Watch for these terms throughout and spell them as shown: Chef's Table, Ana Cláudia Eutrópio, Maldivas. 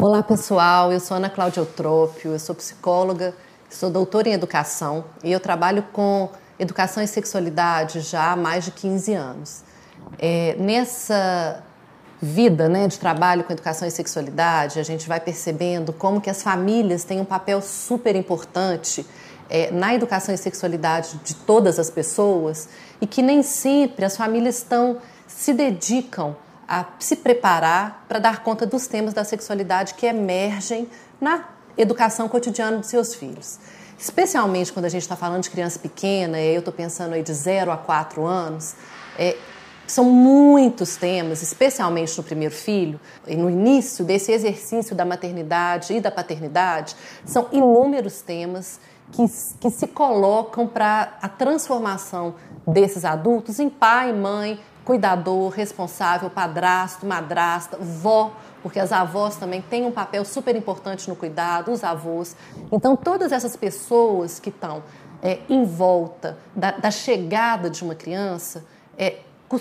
Olá pessoal, eu sou Ana Cláudia Eutrópio, eu sou psicóloga, sou doutora em educação e eu trabalho com educação e sexualidade já há mais de 15 anos. Nessa vida de trabalho com educação e sexualidade, a gente vai percebendo como que as famílias têm um papel super importante na educação e sexualidade de todas as pessoas e que nem sempre as famílias se dedicam a se preparar para dar conta dos temas da sexualidade que emergem na educação cotidiana dos seus filhos. Especialmente quando a gente está falando de criança pequena, eu estou pensando aí de 0 a 4 anos, são muitos temas, especialmente no primeiro filho, e no início desse exercício da maternidade e da paternidade, são inúmeros temas que se colocam para a transformação desses adultos em pai, mãe, cuidador, responsável, padrasto, madrasta, vó, porque as avós também têm um papel super importante no cuidado, os avós. Então, todas essas pessoas que estão em volta da chegada de uma criança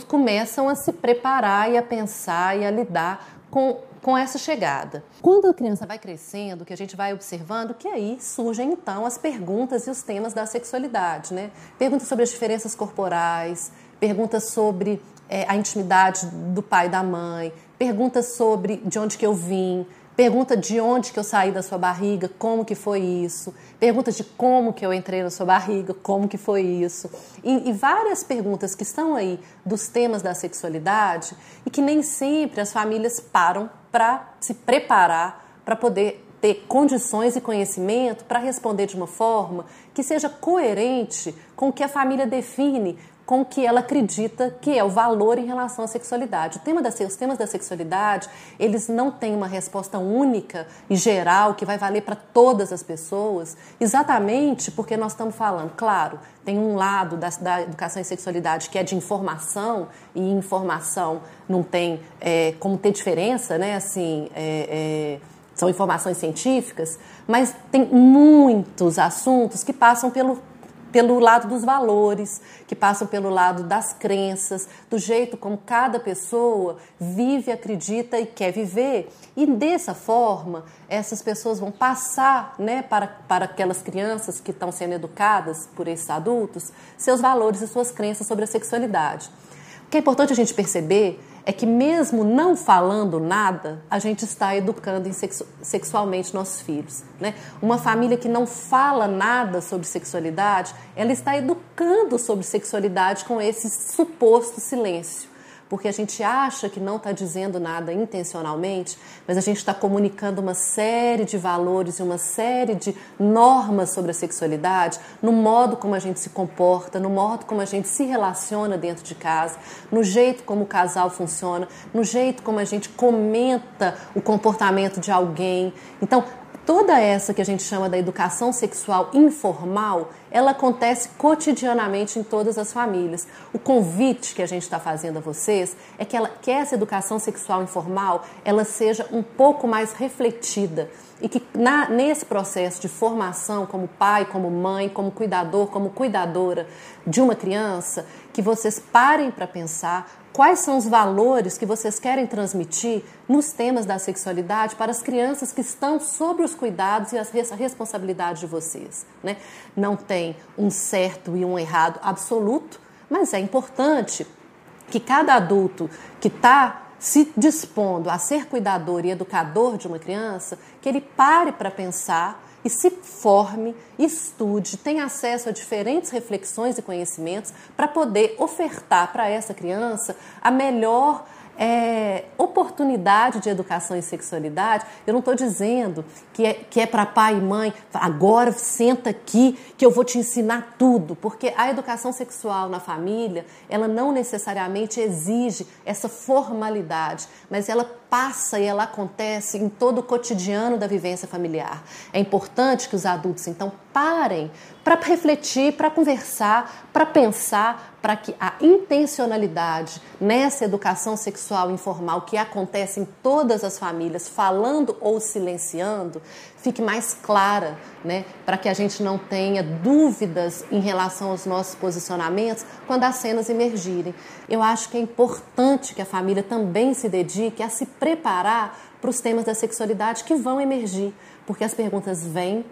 começam a se preparar e a pensar e a lidar com essa chegada. Quando a criança vai crescendo, que a gente vai observando que aí surgem então as perguntas e os temas da sexualidade, né? Perguntas sobre as diferenças corporais, perguntas sobre a intimidade do pai e da mãe, perguntas sobre de onde que eu vim, pergunta de onde que eu saí da sua barriga, como que foi isso, perguntas de como que eu entrei na sua barriga, como que foi isso, e várias perguntas que estão aí dos temas da sexualidade e que nem sempre as famílias param para se preparar para poder ter condições e conhecimento para responder de uma forma que seja coerente com o que a família define, com o que ela acredita que é o valor em relação à sexualidade. Os temas da sexualidade, eles não têm uma resposta única e geral que vai valer para todas as pessoas, exatamente porque nós estamos falando, claro, tem um lado da educação e sexualidade que é de informação, e informação não tem como ter diferença, né? Assim, são informações científicas, mas tem muitos assuntos que passam pelo lado dos valores, que passam pelo lado das crenças, do jeito como cada pessoa vive, acredita e quer viver. E dessa forma, essas pessoas vão passar para aquelas crianças que estão sendo educadas por esses adultos, seus valores e suas crenças sobre a sexualidade. O que é importante a gente perceber é que mesmo não falando nada, a gente está educando sexualmente nossos filhos, né? Uma família que não fala nada sobre sexualidade, ela está educando sobre sexualidade com esse suposto silêncio. Porque a gente acha que não está dizendo nada intencionalmente, mas a gente está comunicando uma série de valores e uma série de normas sobre a sexualidade, no modo como a gente se comporta, no modo como a gente se relaciona dentro de casa, no jeito como o casal funciona, no jeito como a gente comenta o comportamento de alguém. Então, toda essa que a gente chama da educação sexual informal, ela acontece cotidianamente em todas as famílias. O convite que a gente está fazendo a vocês é que essa educação sexual informal, ela seja um pouco mais refletida e que nesse processo de formação como pai, como mãe, como cuidador, como cuidadora de uma criança, que vocês parem para pensar quais são os valores que vocês querem transmitir nos temas da sexualidade para as crianças que estão sobre os cuidados e as responsabilidades de vocês, né? Não tem um certo e um errado absoluto, mas é importante que cada adulto que está se dispondo a ser cuidador e educador de uma criança, que ele pare para pensar e se forme, estude, tenha acesso a diferentes reflexões e conhecimentos para poder ofertar para essa criança a melhor oportunidade de educação e sexualidade. Eu não estou dizendo que é para pai e mãe, agora senta aqui que eu vou te ensinar tudo, porque a educação sexual na família, ela não necessariamente exige essa formalidade, mas ela passa e ela acontece em todo o cotidiano da vivência familiar. É importante que os adultos, então, parem para refletir, para conversar, para pensar, para que a intencionalidade nessa educação sexual informal que acontece em todas as famílias, falando ou silenciando, fique mais clara, né? Para que a gente não tenha dúvidas em relação aos nossos posicionamentos quando as cenas emergirem. Eu acho que é importante que a família também se dedique a se preparar para os temas da sexualidade que vão emergir, porque as perguntas vêm,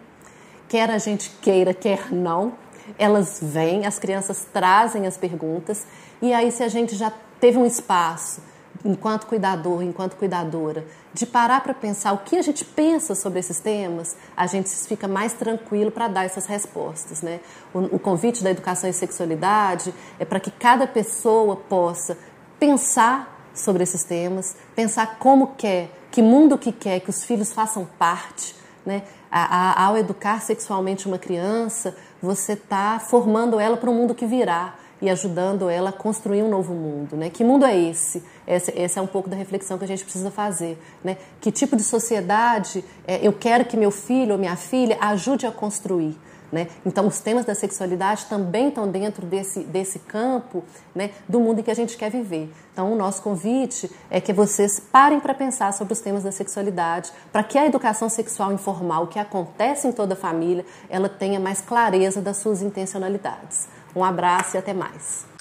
quer a gente queira, quer não, elas vêm, as crianças trazem as perguntas, e aí se a gente já teve um espaço, enquanto cuidador, enquanto cuidadora, de parar para pensar o que a gente pensa sobre esses temas, a gente fica mais tranquilo para dar essas respostas, né? O convite da educação em sexualidade é para que cada pessoa possa pensar sobre esses temas, pensar como quer, que mundo que quer que os filhos façam parte, né? Ao educar sexualmente uma criança, você está formando ela para o mundo que virá e ajudando ela a construir um novo mundo, né? Que mundo é esse? Essa é um pouco da reflexão que a gente precisa fazer, né? Que tipo de sociedade eu quero que meu filho ou minha filha ajude a construir, né? Então, os temas da sexualidade também estão dentro desse campo, né, do mundo em que a gente quer viver. Então, o nosso convite é que vocês parem para pensar sobre os temas da sexualidade, para que a educação sexual informal, que acontece em toda a família, ela tenha mais clareza das suas intencionalidades. Um abraço e até mais.